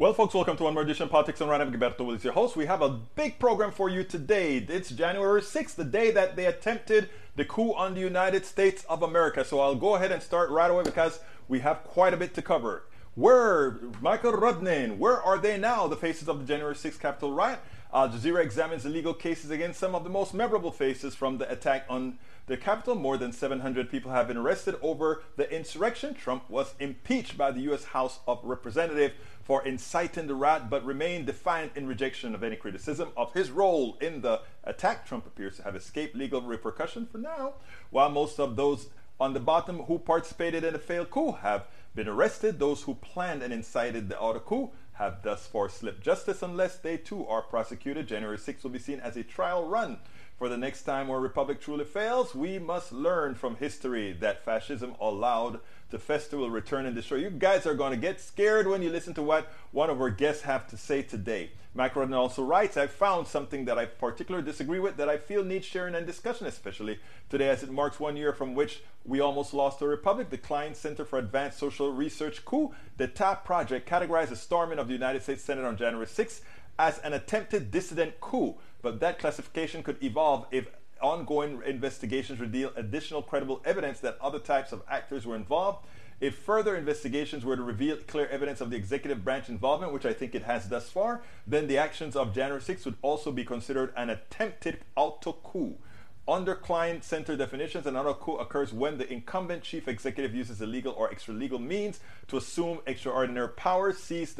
Well, folks, welcome to one more edition of Politics and Right. I'm Gilberto Willis, your host. We have a big program for you today. It's January 6th, the day that they attempted the coup on the United States of America. So I'll go ahead and start right away because we have quite a bit to cover. Where Michael Rudnin, where are they now, the faces of the January 6th Capitol riot? Jazeera examines the legal cases against some of the most memorable faces from the attack on the Capitol. More than 700 people have been arrested over the insurrection. Trump was impeached by the U.S. House of Representatives for inciting the riot, but remained defiant in rejection of any criticism of his role in the attack. Trump appears to have escaped legal repercussion for now, while most of those on the bottom who participated in a failed coup have been arrested. Those who planned and incited the auto coup have thus far slipped justice unless they too are prosecuted. January 6th will be seen as a trial run for the next time our republic truly fails. We must learn from history that fascism allowed to fester will return and destroy. You guys are going to get scared when you listen to what one of our guests have to say today. Macron also writes, I found something that I particularly disagree with that I feel needs sharing and discussion, especially today as it marks 1 year from which we almost lost our republic. The Klein Center for Advanced Social Research coup, the TAP project, categorized the storming of the United States Senate on January 6th as an attempted dissident coup, but that classification could evolve if ongoing investigations reveal additional credible evidence that other types of actors were involved. If further investigations were to reveal clear evidence of the executive branch involvement, which I think it has thus far, then the actions of January 6th would also be considered an attempted auto coup. Under Klein Center definitions, an auto coup occurs when the incumbent chief executive uses illegal or extralegal means to assume extraordinary power, seize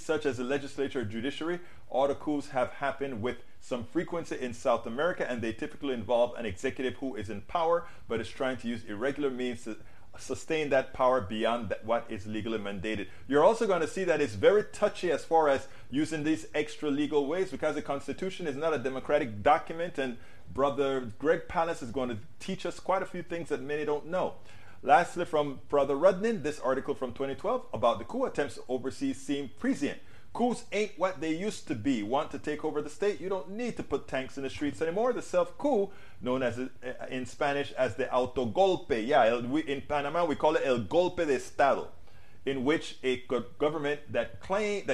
such as the legislature or judiciary. Auto coups have happened with some frequency in South America, and they typically involve an executive who is in power but is trying to use irregular means to sustain that power beyond that what is legally mandated. You're also going to see that it's very touchy as far as using these extra legal ways because the Constitution is not a democratic document, and Brother Greg Palast is going to teach us quite a few things that many don't know. Lastly, from Brother Rudnin, this article from 2012 about the coup attempts overseas seem prescient. Coups ain't what they used to be. Want to take over the state? You don't need to put tanks in the streets anymore. The self-coup, known as in Spanish as the autogolpe. In Panama, we call it el golpe de estado, in which a government that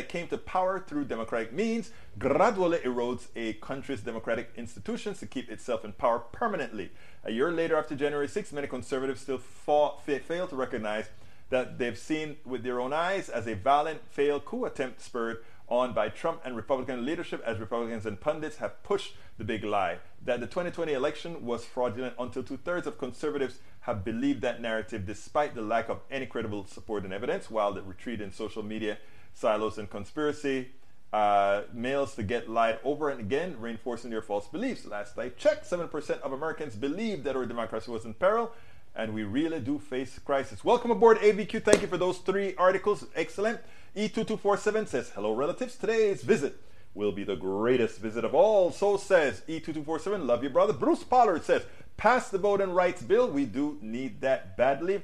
came to power through democratic means gradually erodes a country's democratic institutions to keep itself in power permanently. A year later, after January 6th, many conservatives still fail to recognize that they've seen with their own eyes as a violent failed coup attempt spurred on by Trump and Republican leadership, as Republicans and pundits have pushed the big lie that the 2020 election was fraudulent until two-thirds of conservatives have believed that narrative despite the lack of any credible support and evidence, while the retreat in social media silos and conspiracy mails to get lied over and again, reinforcing their false beliefs. Last I checked, 7% of Americans believed that our democracy was in peril, and we really do face crisis. Welcome aboard, ABQ. Thank you for those three articles. Excellent. E2247 says, hello, relatives. Today's visit will be the greatest visit of all. So says E2247, love you, brother. Bruce Pollard says, pass the voting rights bill. We do need that badly.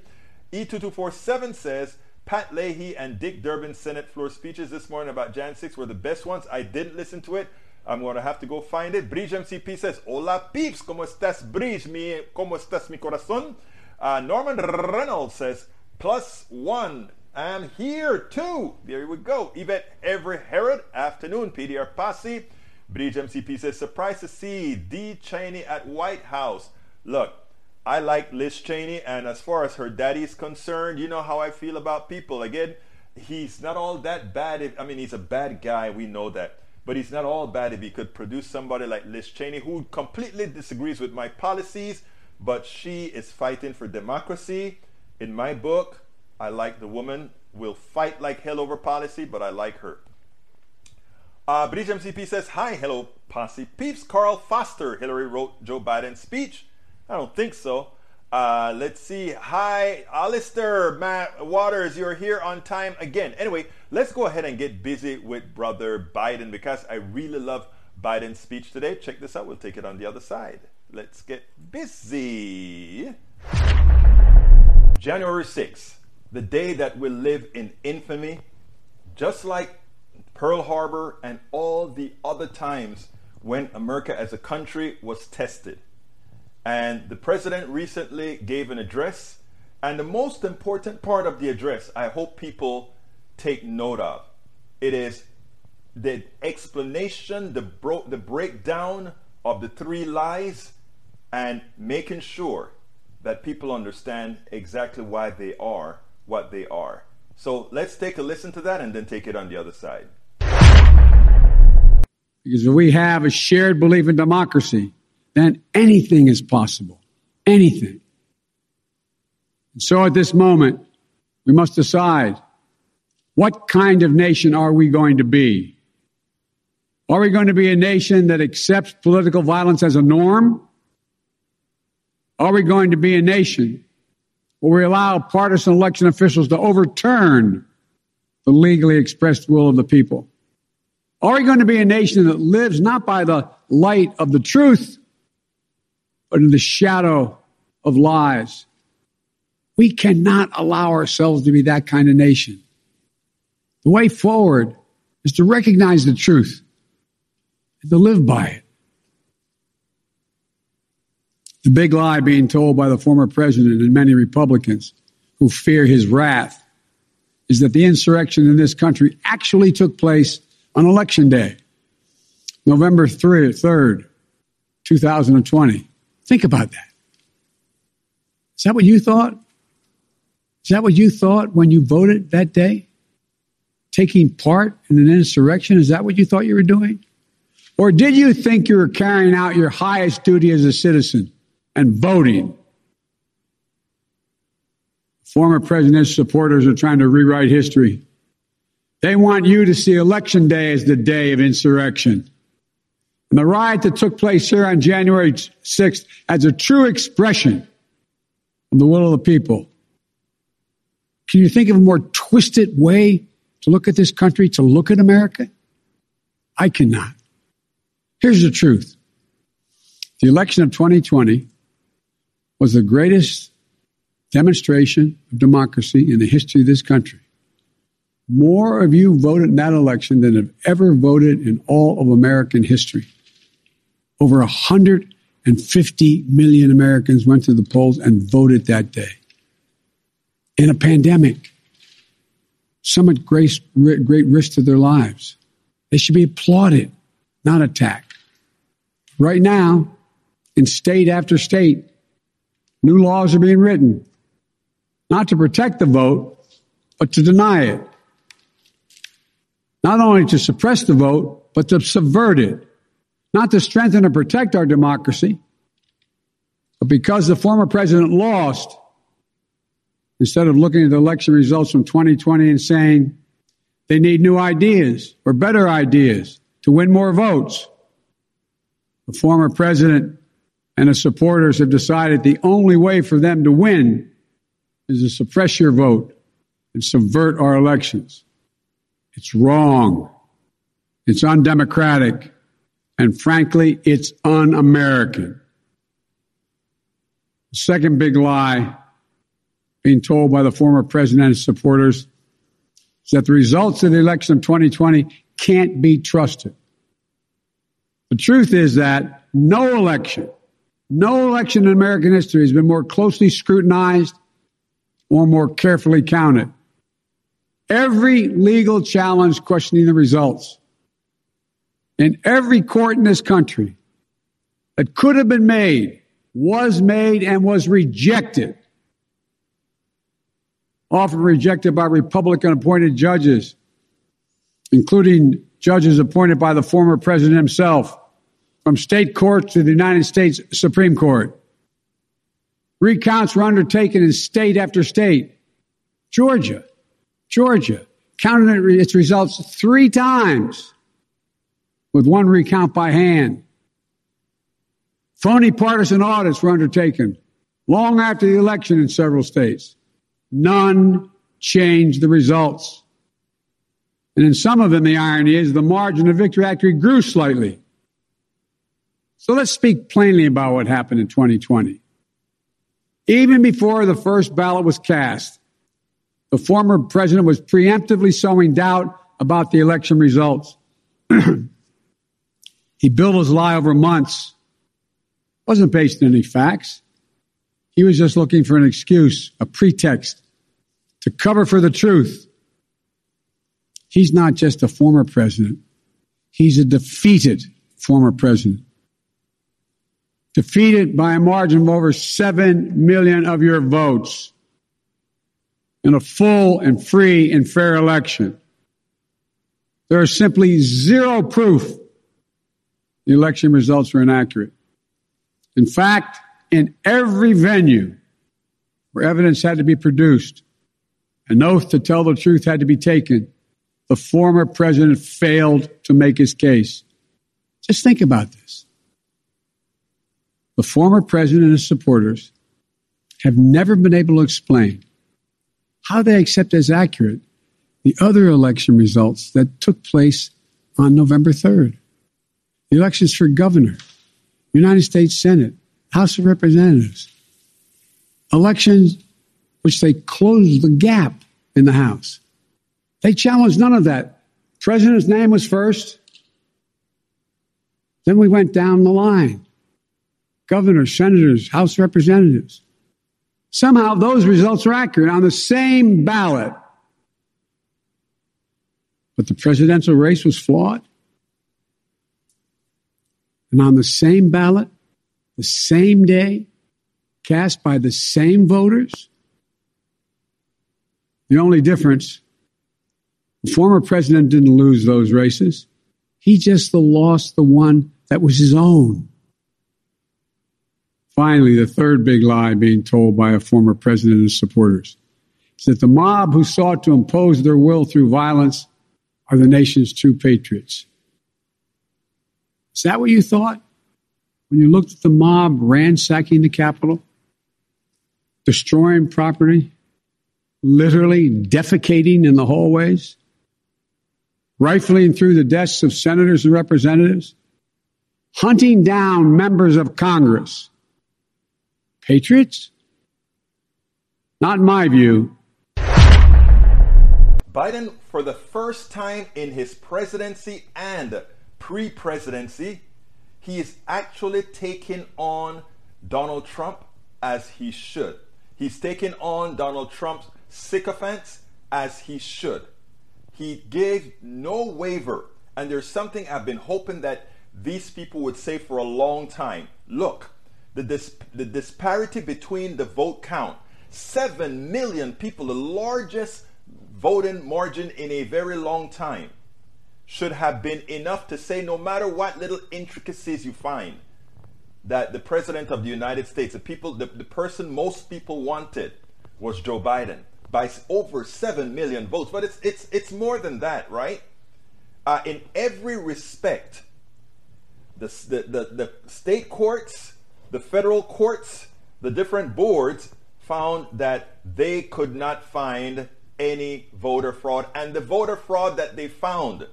E2247 says, Pat Leahy and Dick Durbin's Senate floor speeches this morning about Jan 6 were the best ones. I didn't listen to it. I'm going to have to go find it. Bridge MCP says, hola, peeps. ¿Cómo estás, Bridge? ¿Cómo estás, mi corazón? Norman Reynolds says, +1, I'm here too. There we go. Yvette Every Herod, afternoon, PDR Posse. Bridge MCP says, surprised to see D. Cheney at White House. Look, I like Liz Cheney, and as far as her daddy is concerned, you know how I feel about people. Again, he's not all that bad. He's a bad guy, we know that. But he's not all bad if he could produce somebody like Liz Cheney, who completely disagrees with my policies, but she is fighting for democracy. In my book, I like the woman, will fight like hell over policy, but I like her. Bridge MCP says, hi, hello, Posse Peeps. Carl Foster, Hillary wrote Joe Biden's speech? I don't think so. Let's see. Hi, Alistair Matt Waters, you're here on time again. Anyway, let's go ahead and get busy with Brother Biden because I really love Biden's speech today. Check this out. We'll take it on the other side. Let's get busy. January 6th, the day that will live in infamy, just like Pearl Harbor and all the other times when America as a country was tested. And the president recently gave an address, and the most important part of the address I hope people take note of It is the explanation, the breakdown of the three lies, and making sure that people understand exactly why they are what they are. So let's take a listen to that and then take it on the other side. Because if we have a shared belief in democracy, then anything is possible. Anything. And so at this moment, we must decide, what kind of nation are we going to be? Are we going to be a nation that accepts political violence as a norm? Are we going to be a nation where we allow partisan election officials to overturn the legally expressed will of the people? Are we going to be a nation that lives not by the light of the truth, but in the shadow of lies? We cannot allow ourselves to be that kind of nation. The way forward is to recognize the truth and to live by it. The big lie being told by the former president and many Republicans who fear his wrath is that the insurrection in this country actually took place on Election Day, November 3rd, 2020. Think about that. Is that what you thought? Is that what you thought when you voted that day? Taking part in an insurrection? Is that what you thought you were doing? Or did you think you were carrying out your highest duty as a citizen and voting? Former president's supporters are trying to rewrite history. They want you to see Election Day as the day of insurrection. And the riot that took place here on January 6th as a true expression of the will of the people. Can you think of a more twisted way to look at this country, to look at America? I cannot. Here's the truth. The election of 2020 was the greatest demonstration of democracy in the history of this country. More of you voted in that election than have ever voted in all of American history. Over 150 million Americans went to the polls and voted that day. In a pandemic, some at great risk to their lives. They should be applauded, not attacked. Right now, in state after state, new laws are being written, not to protect the vote, but to deny it. Not only to suppress the vote, but to subvert it. Not to strengthen or protect our democracy, but because the former president lost, instead of looking at the election results from 2020 and saying they need new ideas or better ideas to win more votes, the former president and his supporters have decided the only way for them to win is to suppress your vote and subvert our elections. It's wrong. It's undemocratic. And frankly, it's un-American. The second big lie being told by the former president and his supporters is that the results of the election of 2020 can't be trusted. The truth is that no election in American history has been more closely scrutinized or more carefully counted. Every legal challenge questioning the results in every court in this country that could have been made, was made, and was rejected. Often rejected by Republican-appointed judges, including judges appointed by the former president himself, from state courts to the United States Supreme Court. Recounts were undertaken in state after state. Georgia counted its results 3 times with 1 recount by hand. Phony partisan audits were undertaken long after the election in several states. None changed the results. And in some of them, the irony is the margin of victory actually grew slightly. So let's speak plainly about what happened in 2020. Even before the first ballot was cast, the former president was preemptively sowing doubt about the election results. He built his lie over months. Wasn't based on any facts. He was just looking for an excuse, a pretext, to cover for the truth. He's not just a former president. He's a defeated former president. Defeated by a margin of over 7 million of your votes in a full and free and fair election. There is simply zero proof the election results were inaccurate. In fact, in every venue where evidence had to be produced, an oath to tell the truth had to be taken, the former president failed to make his case. Just think about this. The former president and his supporters have never been able to explain how they accept as accurate the other election results that took place on November 3rd. The elections for governor, United States Senate, House of Representatives. Elections which they closed the gap in the House. They challenged none of that. President's name was first. Then we went down the line. Governors, senators, House of Representatives. Somehow those results are accurate on the same ballot. But the presidential race was flawed. And on the same ballot, the same day, cast by the same voters. The only difference, the former president didn't lose those races. He just lost the one that was his own. Finally, the third big lie being told by a former president and his supporters is that the mob who sought to impose their will through violence are the nation's true patriots. Is that what you thought when you looked at the mob ransacking the Capitol, destroying property, literally defecating in the hallways, rifling through the desks of senators and representatives, hunting down members of Congress? Patriots? Not in my view. Biden, for the first time in his presidency and pre-presidency, he is actually taking on Donald Trump as he should. He's taking on Donald Trump's sycophants as he should. He gave no waiver. And there's something I've been hoping that these people would say for a long time. Look, the disparity between the vote count, 7 million people, the largest voting margin in a very long time, should have been enough to say, no matter what little intricacies you find, that the president of the United States, the person most people wanted was Joe Biden by over 7 million votes. But it's more than that, right? In every respect, the state courts, the federal courts, the different boards found that they could not find any voter fraud. And the voter fraud that they found,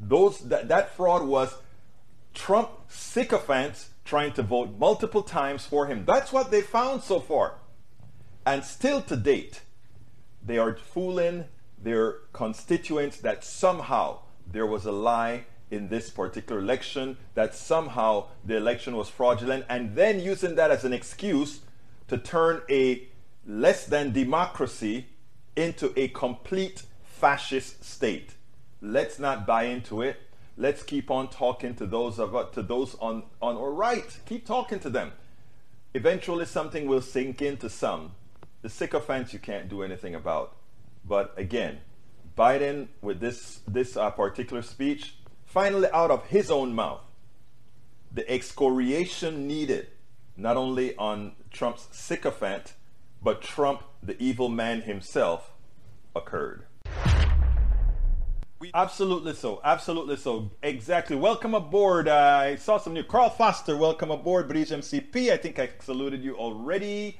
that fraud was Trump sycophants trying to vote multiple times for him. That's what they found so far. And still to date, they are fooling their constituents that somehow there was a lie in this particular election, that somehow the election was fraudulent, and then using that as an excuse to turn a less than democracy into a complete fascist state. Let's not buy into it. Let's keep on talking to those on our right. Keep talking to them. Eventually something will sink into some. The sycophants you can't do anything about. But again, Biden with this particular speech, finally out of his own mouth, the excoriation needed, not only on Trump's sycophant, but Trump, the evil man himself, occurred. Absolutely so. Absolutely so. Exactly. Welcome aboard. I saw some new. Carl Foster, welcome aboard. Bridge MCP, I think I saluted you already.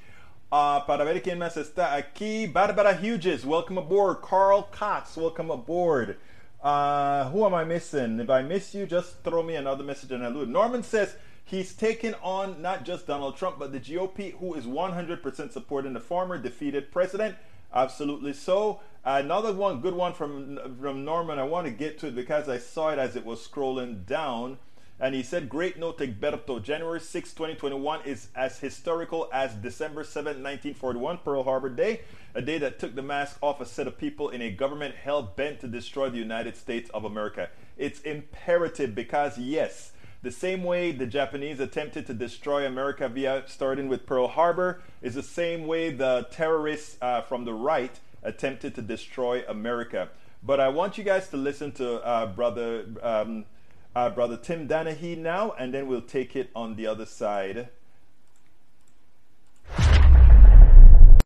Para ver quem mais está aqui. Barbara Hughes, welcome aboard. Carl Cox, welcome aboard. Who am I missing? If I miss you, just throw me another message and I'll do it. Norman says he's taken on not just Donald Trump, but the GOP, who is 100% supporting the former defeated president. Absolutely so. Another one, good one from Norman. I want to get to it because I saw it as it was scrolling down. And he said, great note to Gilberto, January 6, 2021 is as historical as December 7, 1941, Pearl Harbor Day, a day that took the mask off a set of people in a government hell-bent to destroy the United States of America. It's imperative because, yes, the same way the Japanese attempted to destroy America via starting with Pearl Harbor is the same way the terrorists from the right attempted to destroy America. But I want you guys to listen to Brother Tim Donahue now, and then we'll take it on the other side.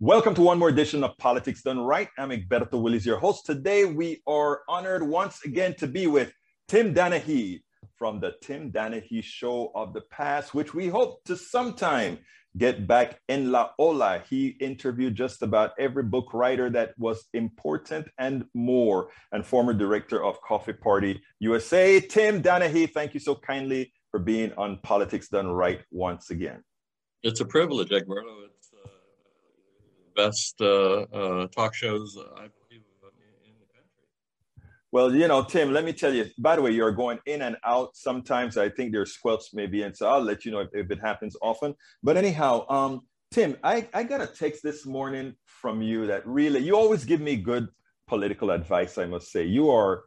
Welcome to one more edition of Politics Done Right. I'm Gilberto Willis, your host. Today we are honored once again to be with Tim Donahue from the Tim Donahue Show of the past, which we hope to sometime get back en la ola. He interviewed just about every book writer that was important and more, and former director of Coffee Party USA. Tim Donahue, thank you so kindly for being on Politics Done Right once again. It's a privilege, Egberto. It's the best talk shows I've Well, you know, Tim, let me tell you, by the way, you're going in and out. Sometimes I think there's squelch maybe, and so I'll let you know if it happens often. But anyhow, Tim, I got a text this morning from you that really, you always give me good political advice, I must say. You are,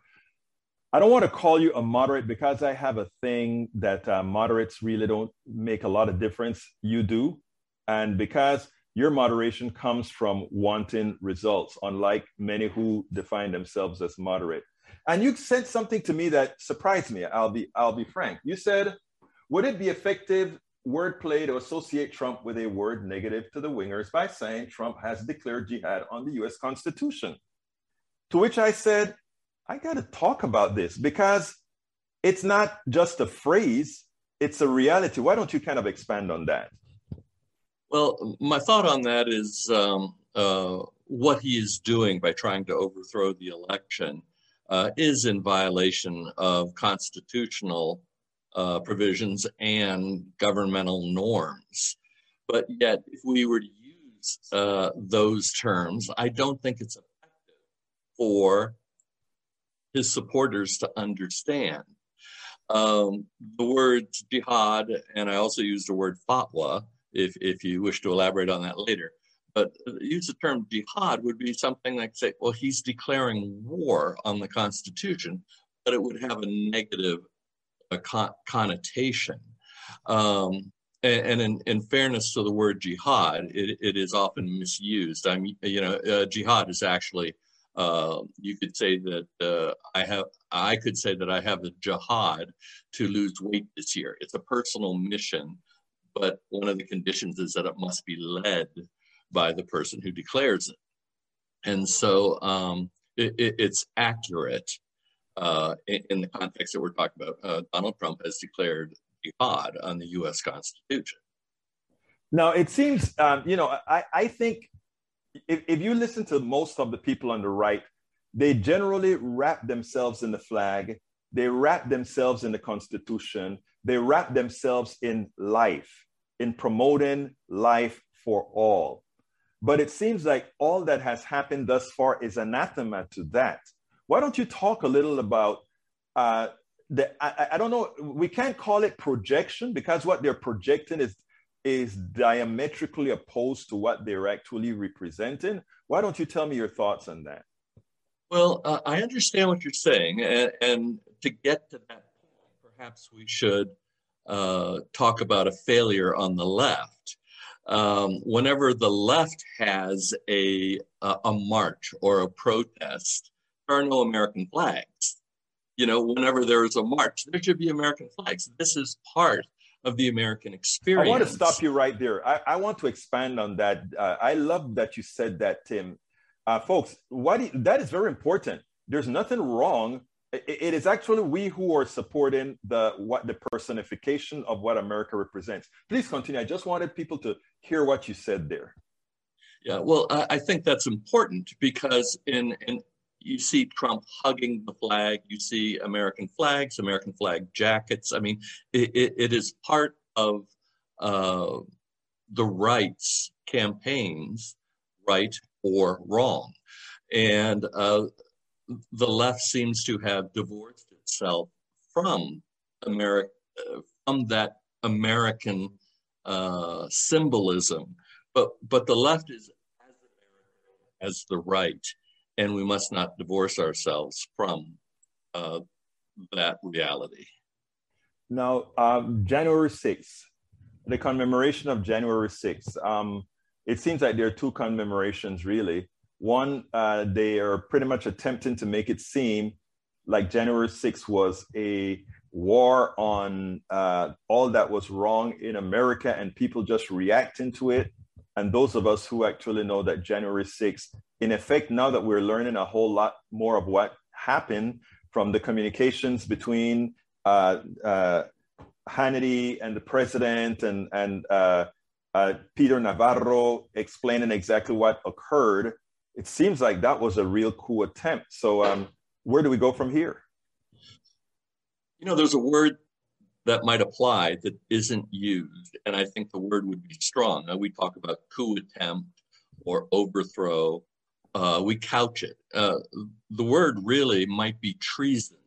I don't want to call you a moderate because I have a thing that moderates really don't make a lot of difference. You do. And because your moderation comes from wanting results, unlike many who define themselves as moderate. And you said something to me that surprised me. I'll be frank. You said, would it be effective wordplay to associate Trump with a word negative to the wingers by saying Trump has declared jihad on the US Constitution? To which I said, I got to talk about this because it's not just a phrase, it's a reality. Why don't you kind of expand on that? Well, my thought on that is what he is doing by trying to overthrow the election is in violation of constitutional provisions and governmental norms. But yet, if we were to use those terms, I don't think it's effective for his supporters to understand. The words jihad, and I also used the word fatwa, if you wish to elaborate on that later. But use the term jihad would be something like, say, well, he's declaring war on the Constitution, but it would have a negative connotation. And in fairness to the word jihad, it is often misused. I mean, you know, jihad is actually, you could say that I could say that I have a jihad to lose weight this year. It's a personal mission, but one of the conditions is that it must be led by the person who declares it. And so it's accurate in the context that we're talking about. Donald Trump has declared jihad on the U.S. Constitution. Now, it seems, you know, I think if you listen to most of the people on the right, they generally wrap themselves in the flag. They wrap themselves in the Constitution. They wrap themselves in life, in promoting life for all. But it seems like all that has happened thus far is anathema to that. Why don't you talk a little about I don't know, we can't call it projection because what they're projecting is diametrically opposed to what they're actually representing. Why don't you tell me your thoughts on that? Well, I understand what you're saying, and to get to that, perhaps we should talk about a failure on the left. Whenever the left has a march or a protest, there are no American flags. You know, whenever there is a march, there should be American flags. This is part of the American experience. I want to stop you right there. I want to expand on that. I love that you said that, Tim. Folks, that is very important. There's nothing wrong. It is actually we who are supporting the personification of what America represents. Please continue. I just wanted people to hear what you said there. Yeah, well, I think that's important because in you see Trump hugging the flag, you see American flags, American flag jackets. I mean, it is part of the right's campaigns, right or wrong, and. The left seems to have divorced itself from America, from that American symbolism. But the left is as American as the right, and we must not divorce ourselves from that reality. Now, January 6th, the commemoration of January 6th, it seems like there are two commemorations, really. One, they are pretty much attempting to make it seem like January 6th was a war on all that was wrong in America and people just reacting to it. And those of us who actually know that January 6th, in effect, now that we're learning a whole lot more of what happened from the communications between Hannity and the president and Peter Navarro explaining exactly what occurred, it seems like that was a real coup attempt. So where do we go from here? You know, there's a word that might apply that isn't used, and I think the word would be strong. Now, we talk about coup attempt or overthrow. We couch it. The word really might be treason,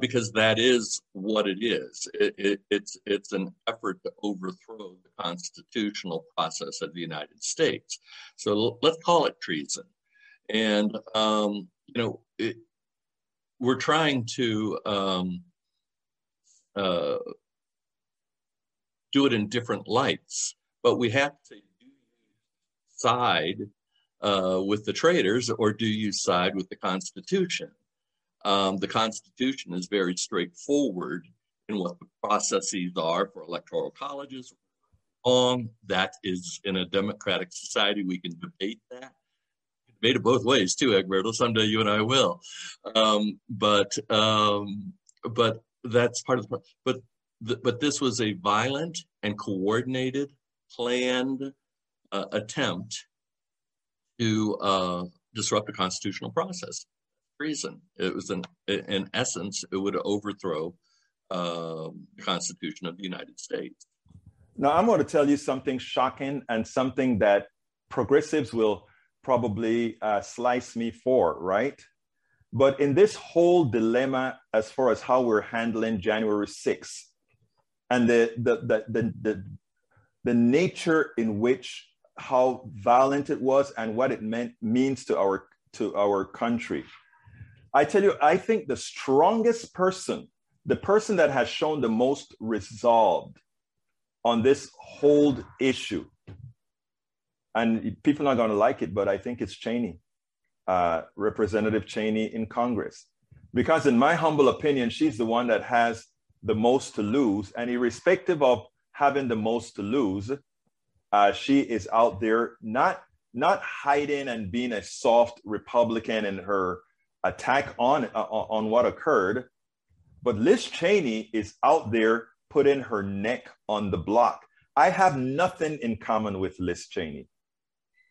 because that is what it is. It's an effort to overthrow the constitutional process of the United States. So let's call it treason. And, you know, we're trying to do it in different lights, but we have to side with the traitors, or do you side with the Constitution? The Constitution is very straightforward in what the processes are for electoral colleges. That is, in a democratic society, we can debate that. We can debate it both ways too, Egberto. Someday you and I will. But that's part of the. But this was a violent and coordinated, planned attempt to disrupt a constitutional process. Treason. It was in essence, it would overthrow the Constitution of the United States. Now, I'm going to tell you something shocking and something that progressives will probably slice me for, right? But in this whole dilemma, as far as how we're handling January 6th and the nature in which how violent it was and what it means to our country. I tell you, I think the strongest person, the person that has shown the most resolve on this whole issue, and people are not going to like it, but I think it's Cheney, Representative Cheney in Congress. Because in my humble opinion, she's the one that has the most to lose, and irrespective of having the most to lose, she is out there not hiding and being a soft Republican in her attack on what occurred, but Liz Cheney is out there putting her neck on the block. I have nothing in common with Liz Cheney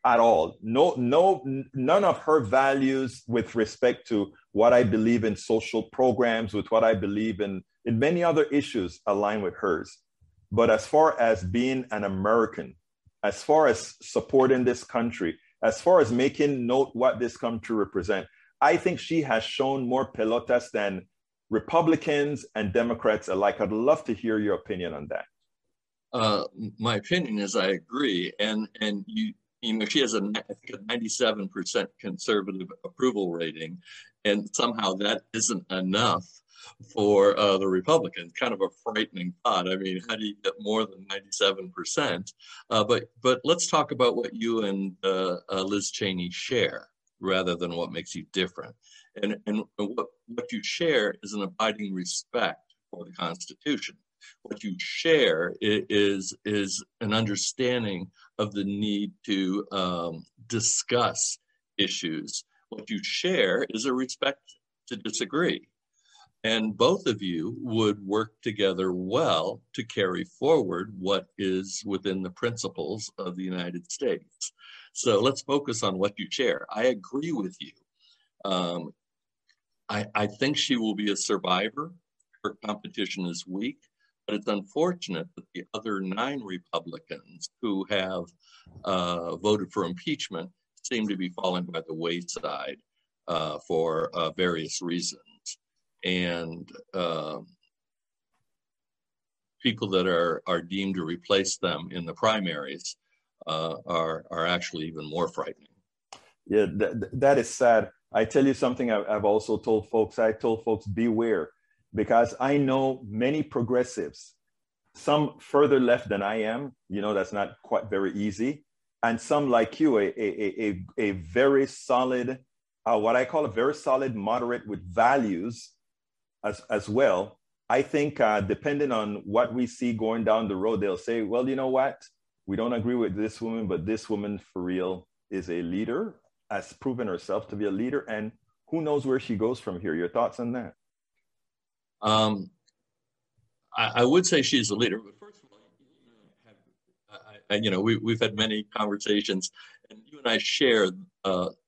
at all. None of her values with respect to what I believe in social programs, with what I believe in many other issues align with hers. But as far as being an American, as far as supporting this country, as far as making note what this country represents, I think she has shown more pelotas than Republicans and Democrats alike. I'd love to hear your opinion on that. My opinion is I agree, and you know, she has I think a 97% conservative approval rating, and somehow that isn't enough for the Republicans. Kind of a frightening thought. I mean, how do you get more than 97%? But let's talk about what you and Liz Cheney share, rather than what makes you different. And what you share is an abiding respect for the Constitution. What you share is an understanding of the need to discuss issues. What you share is a respect to disagree. And both of you would work together well to carry forward what is within the principles of the United States. So let's focus on what you share. I agree with you. I think she will be a survivor. Her competition is weak, but it's unfortunate that the other 9 Republicans who have voted for impeachment seem to be falling by the wayside for various reasons. And people that are deemed to replace them in the primaries are actually even more frightening. Yeah, that is sad. I tell you something I've also told folks. I told folks, beware, because I know many progressives, some further left than I am, you know, that's not quite very easy. And some like you, a very solid, what I call a very solid moderate with values as well. I think depending on what we see going down the road, they'll say, well, you know what? We don't agree with this woman, but this woman for real is a leader, has proven herself to be a leader, and who knows where she goes from here. Your thoughts on that? I would say she's a leader, but first of all, we've had many conversations, and you and I share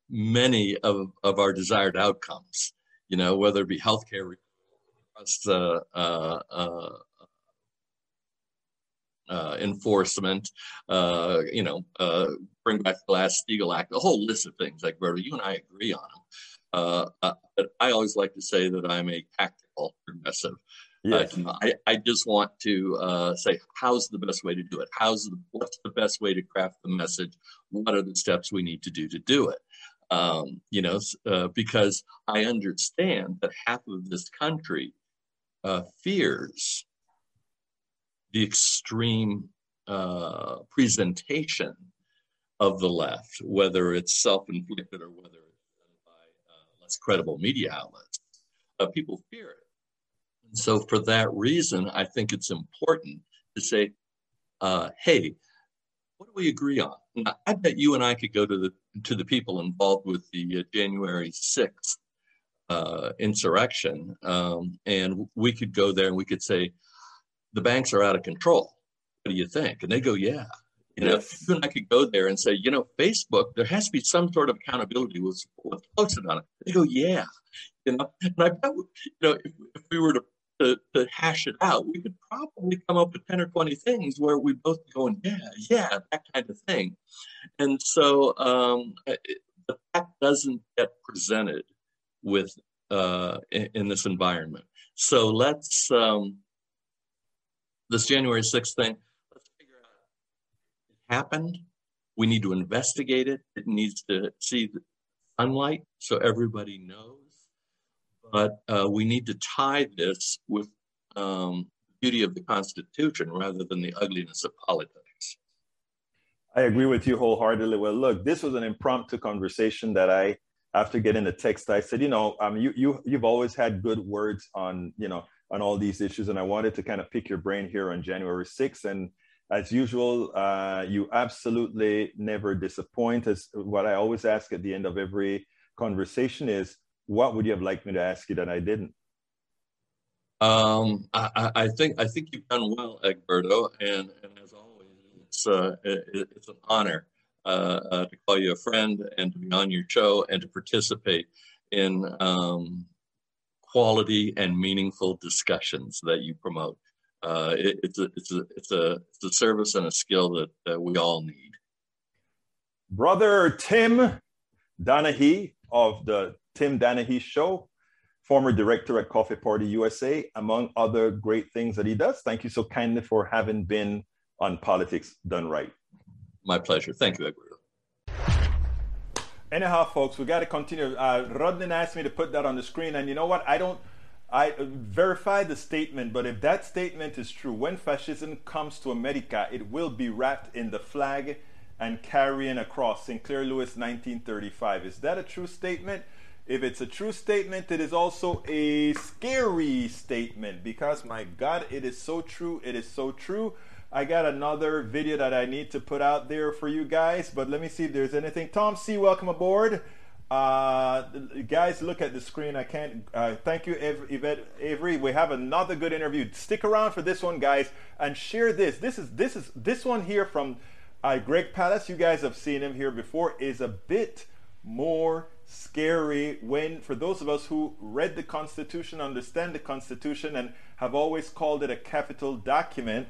many of our desired outcomes, you know, whether it be healthcare, enforcement, bring back the Glass-Steagall Act, a whole list of things, like Berta, you and I agree on them. But I always like to say that I'm a tactical progressive. Yes. I just want to say, how's the best way to do it? What's the best way to craft the message? What are the steps we need to do it? Because I understand that half of this country fears the extreme presentation of the left, whether it's self-inflicted or whether it's done by less credible media outlets. People fear it. So for that reason, I think it's important to say, hey, what do we agree on? Now, I bet you and I could go to the people involved with the January 6th insurrection, and we could go there and we could say, the banks are out of control. What do you think? And they go, yeah. Yes. You and I could go there and say, Facebook, there has to be some sort of accountability with posted on it. They go, yeah. And I bet, if we were to hash it out, we could probably come up with 10 or 20 things where we both going, yeah, that kind of thing. And so but that doesn't get presented with in this environment. So let's, this January 6th thing, let's figure out it happened. We need to investigate it. It needs to see the sunlight so everybody knows. But we need to tie this with the beauty of the Constitution rather than the ugliness of politics. I agree with you wholeheartedly. Well, look, this was an impromptu conversation that I, after getting the text, I said, you've always had good words on, on all these issues. And I wanted to kind of pick your brain here on January 6th. And as usual, you absolutely never disappoint. As what I always ask at the end of every conversation is, what would you have liked me to ask you that I didn't? I think you've done well, Egberto, and as always, it's an honor to call you a friend and to be on your show and to participate in quality and meaningful discussions that you promote. It's a service and a skill that we all need. Brother Tim Donahue of the Tim Donahue Show, former director at Coffee Party USA, among other great things that he does. Thank you so kindly for having been on Politics Done Right. My pleasure. Thank you, Edward. Anyhow, folks, we got to continue. Rudnin asked me to put that on the screen, and you know what? I verify the statement, but if that statement is true, when fascism comes to America, it will be wrapped in the flag and carrying across. Sinclair Lewis, 1935. Is that a true statement? If it's a true statement, it is also a scary statement because, my God, it is so true. It is so true. I got another video that I need to put out there for you guys, but let me see if there's anything. Tom C., welcome aboard. Guys, look at the screen. I can't. Thank you, Yvette Avery. We have another good interview. Stick around for this one, guys, and share this. This one here from Greg Palast. You guys have seen him here before. Is a bit more scary when, for those of us who read the Constitution, understand the Constitution, and have always called it a capital document.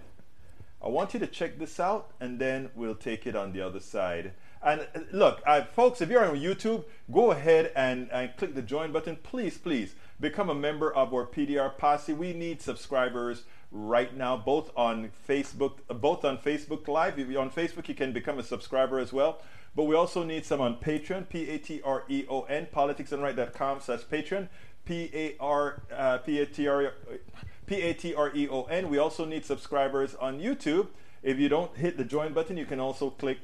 I want you to check this out, and then we'll take it on the other side. And look, folks, if you're on YouTube, go ahead and click the join button. Please become a member of our PDR Posse. We need subscribers. right now, both on Facebook Live. On Facebook, you can become a subscriber as well. But we also need some on Patreon, Patreon, politicsandright.com/Patreon, Patreon. We also need subscribers on YouTube. If you don't hit the join button, you can also click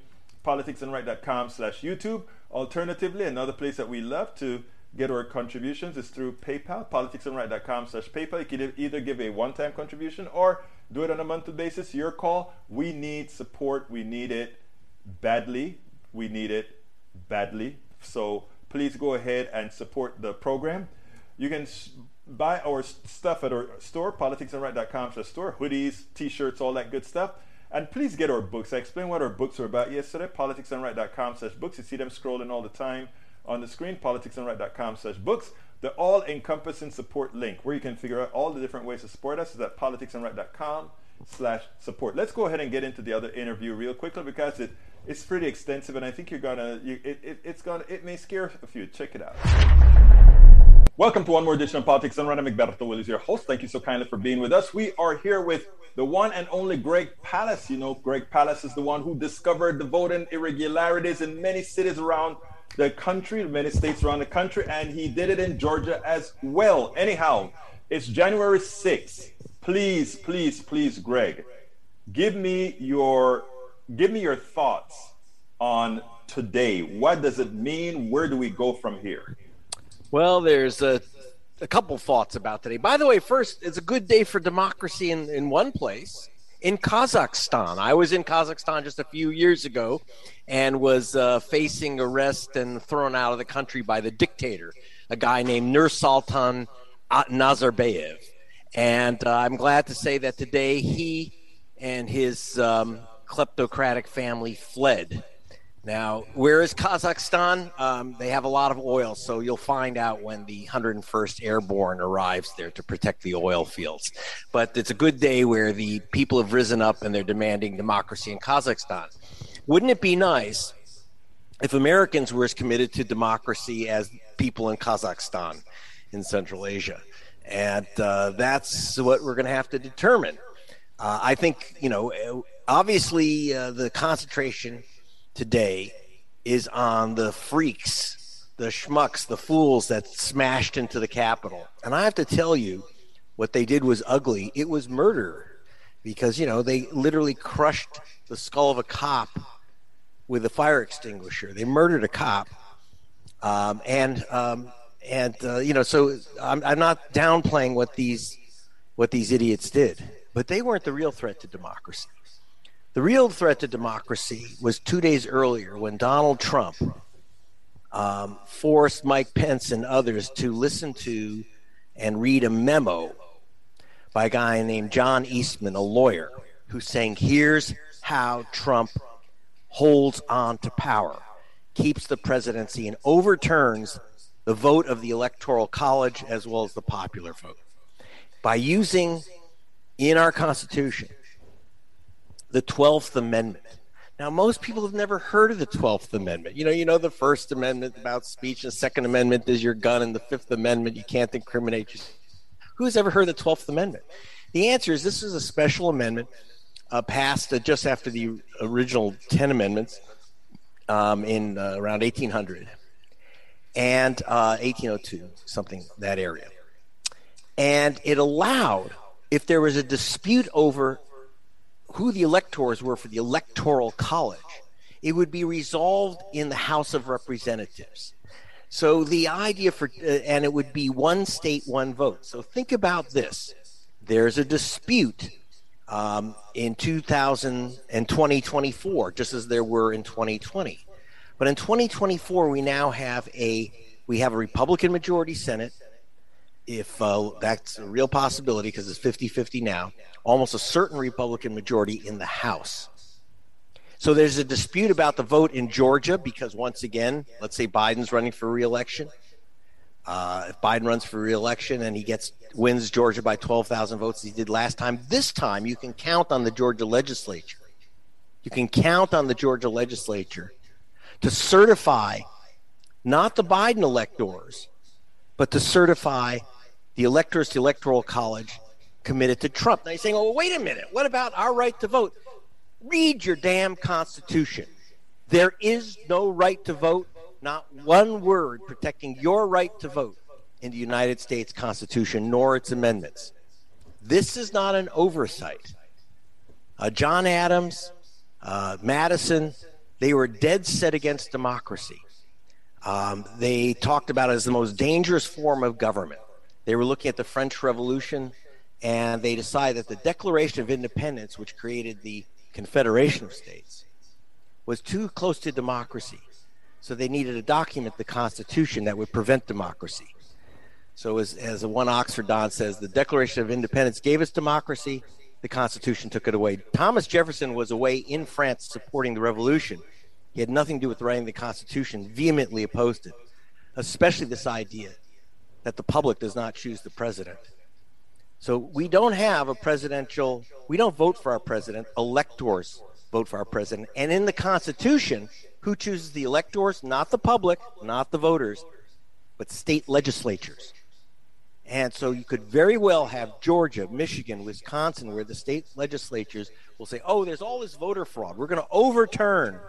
politicsandright.com/YouTube. Alternatively, another place that we love to get our contributions is through PayPal, politicsandright.com/PayPal. You can either give a one-time contribution or do it on a monthly basis. Your call. We need support. We need it badly. So please go ahead and support the program. You can buy our stuff at our store, politicsandright.com/store, hoodies, t-shirts, all that good stuff. And please get our books. I explained what our books are about yesterday. politicsandright.com/books. You see them scrolling all the time on the screen. politicsandright.com/books. The all-encompassing support link, where you can figure out all the different ways to support us, is at politicsandright.com/support. Let's go ahead and get into the other interview real quickly, because it's pretty extensive, and I think it may scare a few. Check it out. Welcome to one more edition of Politics and Right. I'm Gilberto Willis, your host. Thank you so kindly for being with us. We are here with the one and only Greg Palast. You know, Greg Palast is the one who discovered the voting irregularities in many cities around the country, many states around the country, and he did it in Georgia as well. Anyhow, it's January 6th. Please, please, please, Greg, give me your thoughts on today. What does it mean? Where do we go from here? Well, there's a couple thoughts about today. By the way, first, it's a good day for democracy in one place, in Kazakhstan. I was in Kazakhstan just a few years ago and was facing arrest and thrown out of the country by the dictator, a guy named Nursultan Nazarbayev. And I'm glad to say that today he and his kleptocratic family fled. Now, where is Kazakhstan? They have a lot of oil, so you'll find out when the 101st Airborne arrives there to protect the oil fields. But it's a good day where the people have risen up and they're demanding democracy in Kazakhstan. Wouldn't it be nice if Americans were as committed to democracy as people in Kazakhstan in Central Asia? And that's what we're going to have to determine. I think, you know, obviously the concentration today is on the freaks, the schmucks, the fools that smashed into the Capitol. And I have to tell you, what they did was ugly. It was murder, because, you know, they literally crushed the skull of a cop with a fire extinguisher. They murdered a cop. You know, so I'm not downplaying what these idiots did, but they weren't the real threat to democracy. The real threat to democracy was 2 days earlier, when Donald Trump forced Mike Pence and others to listen to and read a memo by a guy named John Eastman, a lawyer, who's saying, here's how Trump holds on to power, keeps the presidency, and overturns the vote of the Electoral College as well as the popular vote. By using, in our Constitution, the 12th Amendment. Now, most people have never heard of the 12th Amendment. You know the First Amendment about speech, and the Second Amendment is your gun, and the Fifth Amendment, you can't incriminate yourself. Who's ever heard of the 12th Amendment? The answer is, this is a special amendment passed just after the original 10 amendments in around 1800 and 1802, something that area. And it allowed, if there was a dispute over who the electors were for the Electoral College, it would be resolved in the House of Representatives. So the idea for, and it would be one state, one vote. So think about this. There's a dispute in 2024, just as there were in 2020. But in 2024, we now have a Republican majority Senate. If that's a real possibility, because it's 50-50 now, almost a certain Republican majority in the House. So there's a dispute about the vote in Georgia, because once again, let's say Biden's running for re-election. If Biden runs for re-election and he wins Georgia by 12,000 votes as he did last time, this time you can count on the Georgia legislature. You can count on the Georgia legislature to certify not the Biden electors, but to certify the electors, the Electoral College, committed to Trump. Now you're saying, oh, wait a minute, what about our right to vote? Read your damn Constitution. There is no right to vote, not one word protecting your right to vote in the United States Constitution, nor its amendments. This is not an oversight. John Adams, Madison, they were dead set against democracy. They talked about it as the most dangerous form of government. They were looking at the French Revolution, and they decided that the Declaration of Independence, which created the Confederation of States, was too close to democracy. So they needed a document, the Constitution, that would prevent democracy. So as one Oxford Don says, the Declaration of Independence gave us democracy. The Constitution took it away. Thomas Jefferson was away in France supporting the revolution. He had nothing to do with writing the Constitution, vehemently opposed it, especially this idea that the public does not choose the president. So we don't have a presidential, we don't vote for our president, electors vote for our president. And in the Constitution, who chooses the electors? Not the public, not the voters, but state legislatures. And so you could very well have Georgia, Michigan, Wisconsin, where the state legislatures will say, oh, there's all this voter fraud. We're going to overturn.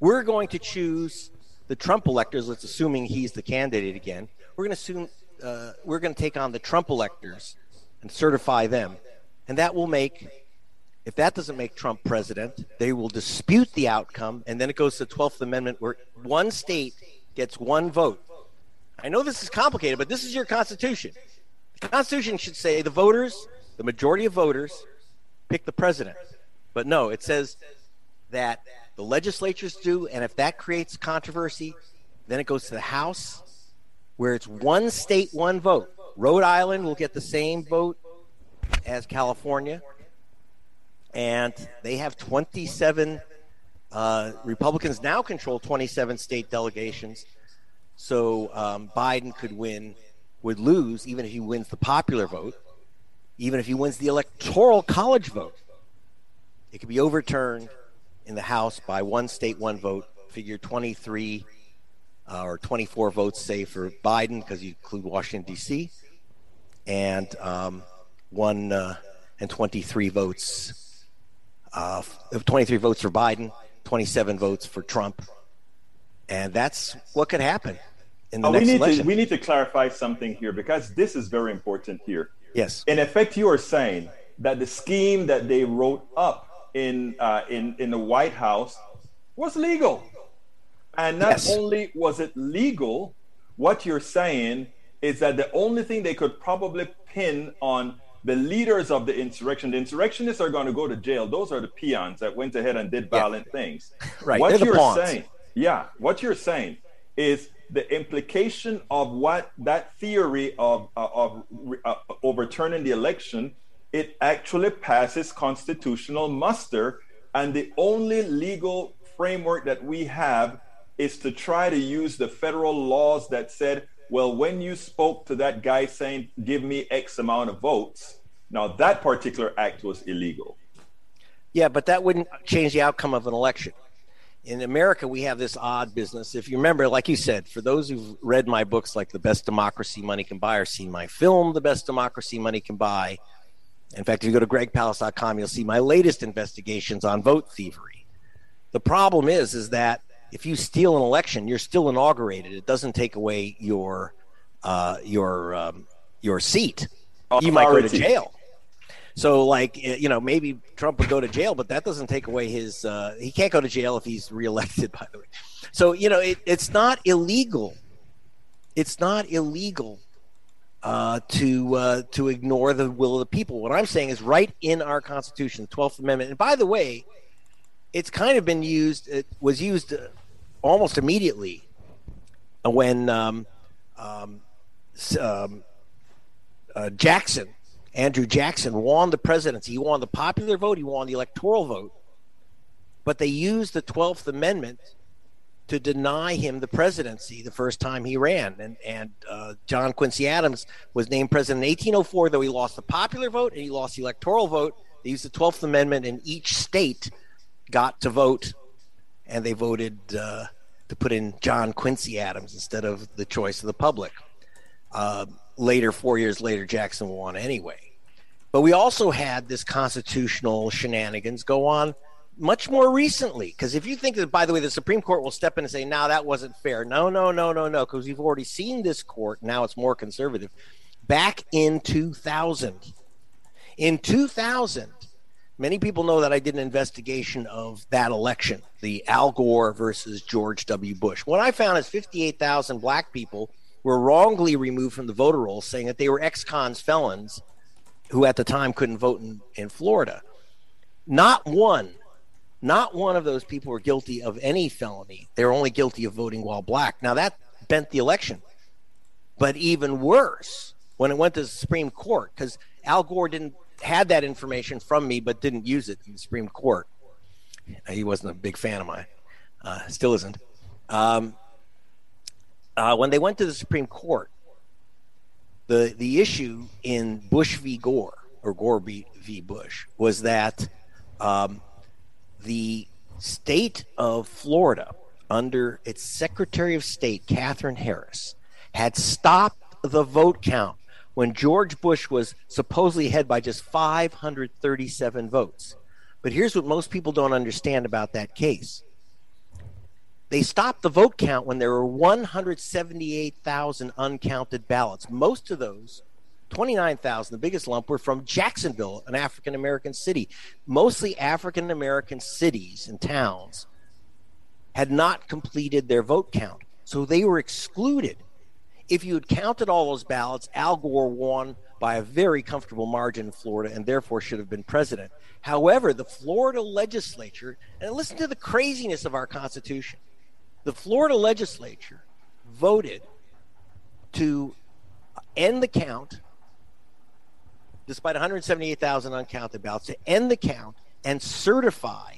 We're going to choose the Trump electors. Let's assuming he's the candidate again. We're going to assume we're going to take on the Trump electors and certify them. And that will make, if that doesn't make Trump president, they will dispute the outcome. And then it goes to the 12th Amendment where one state gets one vote. I know this is complicated, but this is your Constitution. The Constitution should say the voters, the majority of voters, pick the president. But no, it says that the legislatures do, and if that creates controversy, then it goes to the House, where it's one state, one vote. Rhode Island will get the same vote as California, and they have 27 Republicans now control 27 state delegations. So Biden could win, would lose, even if he wins the popular vote, even if he wins the electoral college vote. It could be overturned in the House by one state, one vote, figure 23 or 24 votes, say, for Biden, because you include Washington, D.C., and 23 votes, 23 votes for Biden, 27 votes for Trump. And that's what could happen in the next election. We need to clarify something here, because this is very important here. Yes. In effect, you are saying that the scheme that they wrote up in the White House was legal. And not only was it legal, what you're saying is that the only thing they could probably pin on the leaders of the insurrection, the insurrectionists are going to go to jail. Those are the peons that went ahead and did violent things. Right. What you're saying. Yeah, what you're saying is the implication of what that theory of overturning the election, it actually passes constitutional muster, and the only legal framework that we have is to try to use the federal laws that said, well, when you spoke to that guy saying, give me X amount of votes, now that particular act was illegal. Yeah, but that wouldn't change the outcome of an election. In America, we have this odd business. If you remember, like you said, for those who've read my books like The Best Democracy Money Can Buy or seen my film, The Best Democracy Money Can Buy. In fact, if you go to gregpalast.com, you'll see my latest investigations on vote thievery. The problem is that if you steal an election, you're still inaugurated. It doesn't take away your seat. Authority. You might go to jail. So, like, you know, maybe Trump would go to jail, but that doesn't take away his he can't go to jail if he's reelected, by the way. So, you know, it's not illegal. It's not illegal to ignore the will of the people. What I'm saying is right in our Constitution, 12th Amendment. And by the way, it's kind of been used. It was used almost immediately when Andrew Jackson won the presidency. He won the popular vote. He won the electoral vote. But they used the 12th Amendment to deny him the presidency the first time he ran. And John Quincy Adams was named president in 1804, though he lost the popular vote and he lost the electoral vote. They used the 12th Amendment, and each state got to vote. And they voted to put in John Quincy Adams instead of the choice of the public. Later, 4 years later, Jackson won anyway. But we also had this constitutional shenanigans go on much more recently. Because if you think that, by the way, the Supreme Court will step in and say, no, that wasn't fair. No, because we've already seen this court. Now it's more conservative. Back in 2000. In 2000, many people know that I did an investigation of that election, the Al Gore versus George W. Bush. What I found is 58,000 black people were wrongly removed from the voter rolls, saying that they were ex-cons felons who at the time couldn't vote in Florida. Not one of those people were guilty of any felony. They were only guilty of voting while black. Now, that bent the election. But even worse, when it went to the Supreme Court, because Al Gore had that information from me, but didn't use it in the Supreme Court. He wasn't a big fan of mine. Still isn't. When they went to the Supreme Court, the issue in Bush v. Gore, or Gore v. Bush, was that the state of Florida, under its Secretary of State, Catherine Harris, had stopped the vote count when George Bush was supposedly ahead by just 537 votes. But here's what most people don't understand about that case. They stopped the vote count when there were 178,000 uncounted ballots. Most of those, 29,000, the biggest lump, were from Jacksonville, an African-American city. Mostly African-American cities and towns had not completed their vote count, so they were excluded. If you had counted all those ballots, Al Gore won by a very comfortable margin in Florida and therefore should have been president. However, the Florida legislature, and listen to the craziness of our Constitution, the Florida legislature voted to end the count, despite 178,000 uncounted ballots, to end the count and certify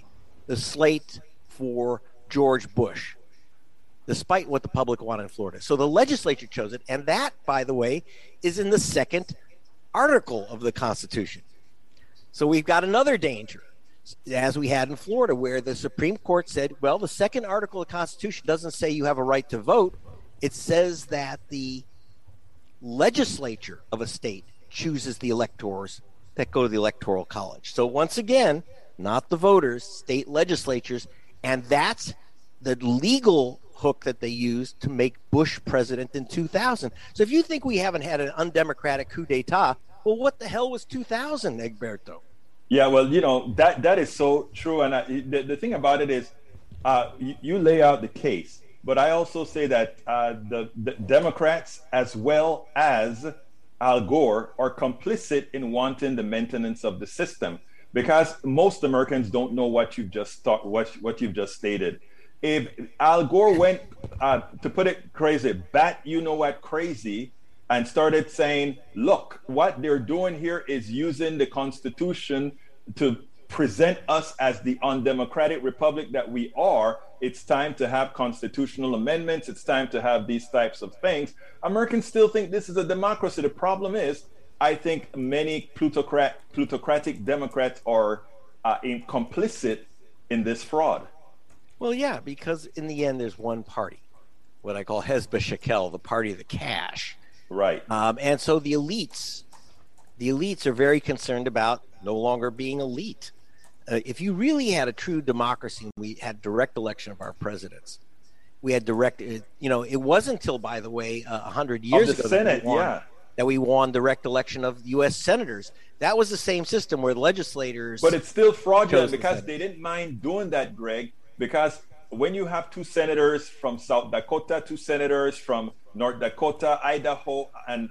the slate for George Bush, despite what the public wanted in Florida. So the legislature chose it, and that, by the way, is in the second article of the Constitution. So we've got another danger, as we had in Florida, where the Supreme Court said, well, the second article of the Constitution doesn't say you have a right to vote. It says that the legislature of a state chooses the electors that go to the Electoral College. So once again, not the voters, state legislatures, and that's the legal hook that they used to make Bush president in 2000. So if you think we haven't had an undemocratic coup d'etat, well, what the hell was 2000, Egberto? Yeah, well, you know, that is so true. And the thing about it is you lay out the case, but I also say that the Democrats as well as Al Gore are complicit in wanting the maintenance of the system, because most Americans don't know what you've just thought, what you've just stated. If Al Gore went, to put it crazy, bat you know what crazy, and started saying, look, what they're doing here is using the Constitution to present us as the undemocratic republic that we are. It's time to have constitutional amendments. It's time to have these types of things. Americans still think this is a democracy. The problem is, I think many plutocratic Democrats are complicit in this fraud. Well, yeah, because in the end, there's one party, what I call Hezbollah Shekel, the party of the cash. Right. And so the elites are very concerned about no longer being elite. If you really had a true democracy, we had direct election of our presidents. We had direct, it wasn't until, by the way, 100 years ago that we won direct election of U.S. senators. That was the same system where the legislators. But it's still fraudulent because they didn't mind doing that, Greg. Because when you have two senators from South Dakota, two senators from North Dakota, Idaho, and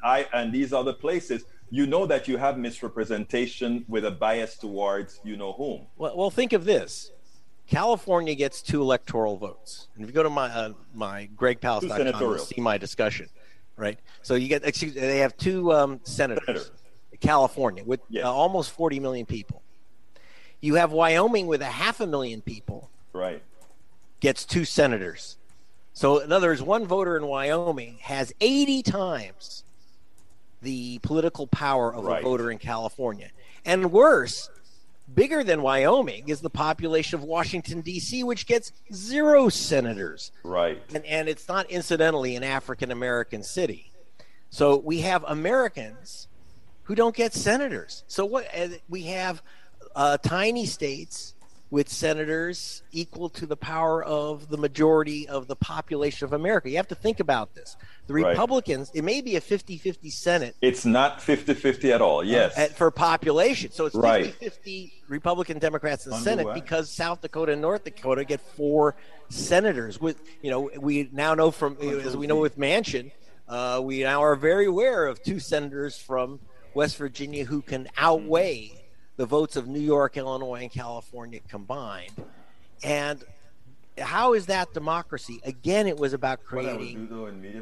these other places, you know that you have misrepresentation with a bias towards you know whom. Well, think of this. California gets two electoral votes. And if you go to my gregpalast.com, you'll see my discussion, right? So you get, they have two senators. California with almost 40 million people. You have Wyoming with 500,000 people. Right. Gets two senators. So in other words, one voter in Wyoming has 80 times the political power of a voter in California. And worse, bigger than Wyoming is the population of Washington, D.C., which gets 0 senators. Right. And it's not incidentally an African-American city. So we have Americans who don't get senators. So what we have, tiny states with senators equal to the power of the majority of the population of America. You have to think about this. The Republicans, it may be a 50-50 Senate. It's not 50-50 at all, yes. For population. So it's 50-50 Republican, Democrats, and Senate, because South Dakota and North Dakota get 4 senators. With, you know, we now know from, as we know with Manchin, we now are very aware of 2 senators from West Virginia who can outweigh the votes of New York, Illinois, and California combined. And how is that democracy? Again, it was about creating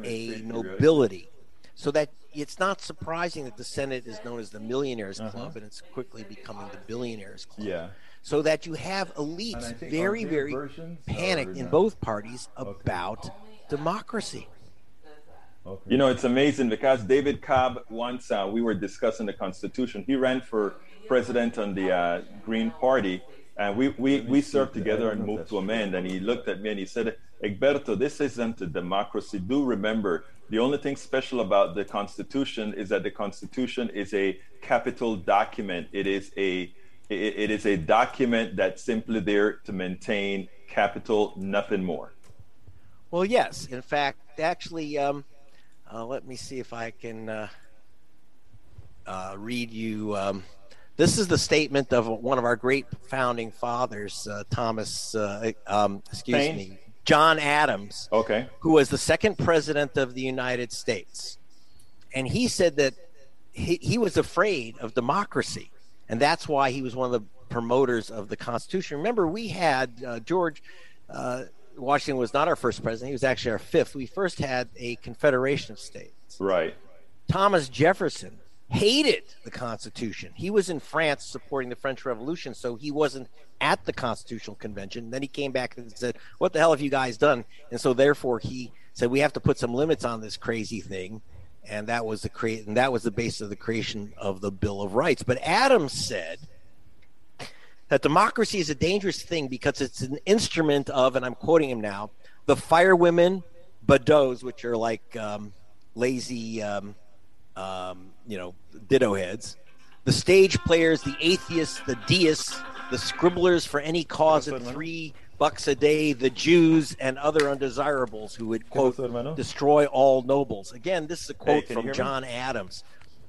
a nobility, so that it's not surprising that the Senate is known as the Millionaires Club, and it's quickly becoming the Billionaires Club. Yeah. So that you have elites very, very panicked in both parties about democracy. Okay. You know, it's amazing because David Cobb, once we were discussing the Constitution, he ran for president on the Green Party, and we served together and moved to amend, and he looked at me and he said, Egberto, this isn't a democracy. Do remember, the only thing special about the Constitution is that the Constitution is a capital document. It is a document that's simply there to maintain capital, nothing more. Well, yes. In fact, actually, let me see if I can read you. This is the statement of one of our great founding fathers, John Adams, who was the second president of the United States. And he said that he was afraid of democracy, and that's why he was one of the promoters of the Constitution. Remember, we had George Washington was not our first president. He was actually our 5th. We first had a confederation of states. Right. Thomas Jefferson hated the Constitution. He was in France supporting the French Revolution, so he wasn't at the Constitutional Convention. Then he came back and said, what the hell have you guys done? And so therefore he said, we have to put some limits on this crazy thing. And that was the basis of the creation of the Bill of Rights. But Adams said that democracy is a dangerous thing because it's an instrument of, and I'm quoting him now, the firewomen, badauds, which are like lazy ditto heads, the stage players, the atheists, the deists, the scribblers for any cause at $3 a day, the Jews and other undesirables who would, quote, destroy all nobles. Again, this is a quote from John Adams.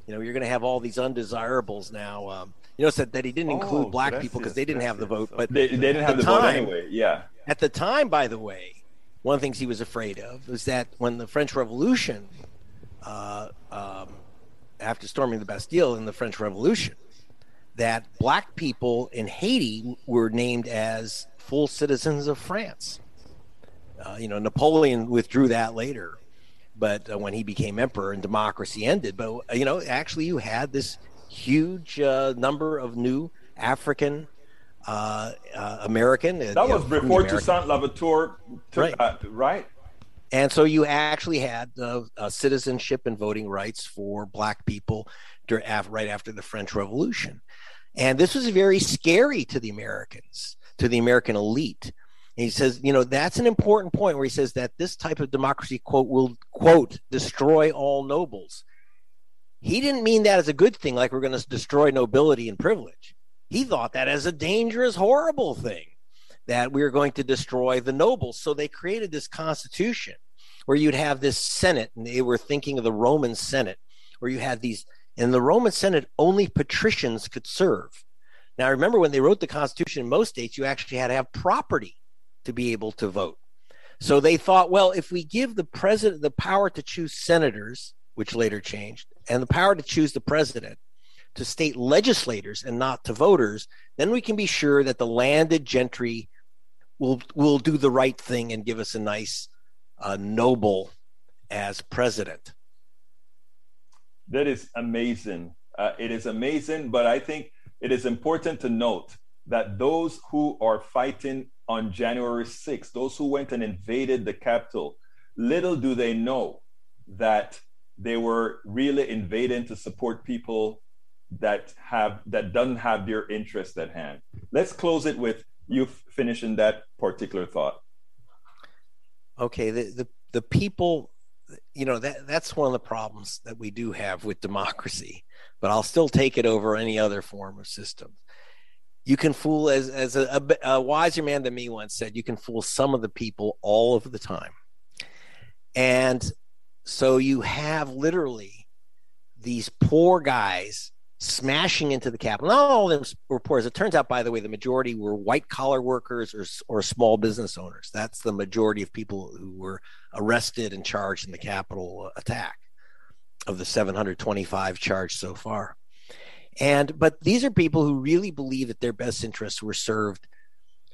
You know, you're going to have all these undesirables now. You know, that he didn't include black people because they didn't have the vote. But they didn't have the vote anyway, yeah. At the time, by the way, one of the things he was afraid of was that when the French Revolution – after storming the Bastille in the French Revolution, that black people in Haiti were named as full citizens of France. Napoleon withdrew that later, but when he became emperor and democracy ended. But, you know, actually you had this huge number of new African American. That was before Toussaint Louverture, right? And so you actually had citizenship and voting rights for black people right after the French Revolution. And this was very scary to the Americans, to the American elite. And he says, you know, that's an important point where he says that this type of democracy, quote, will, quote, destroy all nobles. He didn't mean that as a good thing, like we're going to destroy nobility and privilege. He thought that as a dangerous, horrible thing, that we were going to destroy the nobles. So they created this constitution where you'd have this Senate, and they were thinking of the Roman Senate, where you had these, in the Roman Senate, only patricians could serve. Now, remember when they wrote the Constitution in most states, you actually had to have property to be able to vote. So they thought, well, if we give the president the power to choose senators, which later changed, and the power to choose the president, to state legislators and not to voters, then we can be sure that the landed gentry will do the right thing and give us a nice noble as president. That is amazing. It is amazing, but I think it is important to note that those who are fighting on January 6th, those who went and invaded the Capitol, little do they know that they were really invading to support people that doesn't have their interest at hand. Let's close it with you finishing that particular thought. Okay, the people you know, that's one of the problems that we do have with democracy, but I'll still take it over any other form of system. You can fool, as a wiser man than me once said, you can fool some of the people all of the time. And so you have literally these poor guys smashing into the Capitol. Not all of them were poor. As it turns out, by the way, the majority were white-collar workers or small business owners. That's the majority of people who were arrested and charged in the Capitol attack of the 725 charged so far. But these are people who really believe that their best interests were served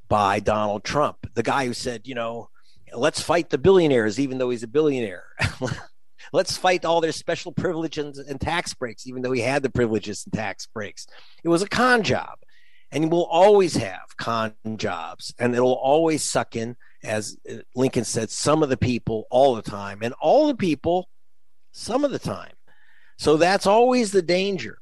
by Donald Trump, the guy who said, you know, let's fight the billionaires, even though he's a billionaire. Let's fight all their special privileges and tax breaks, even though he had the privileges and tax breaks. It was a con job, and we'll always have con jobs, and it'll always suck in, as Lincoln said, some of the people all the time, and all the people some of the time. So that's always the danger.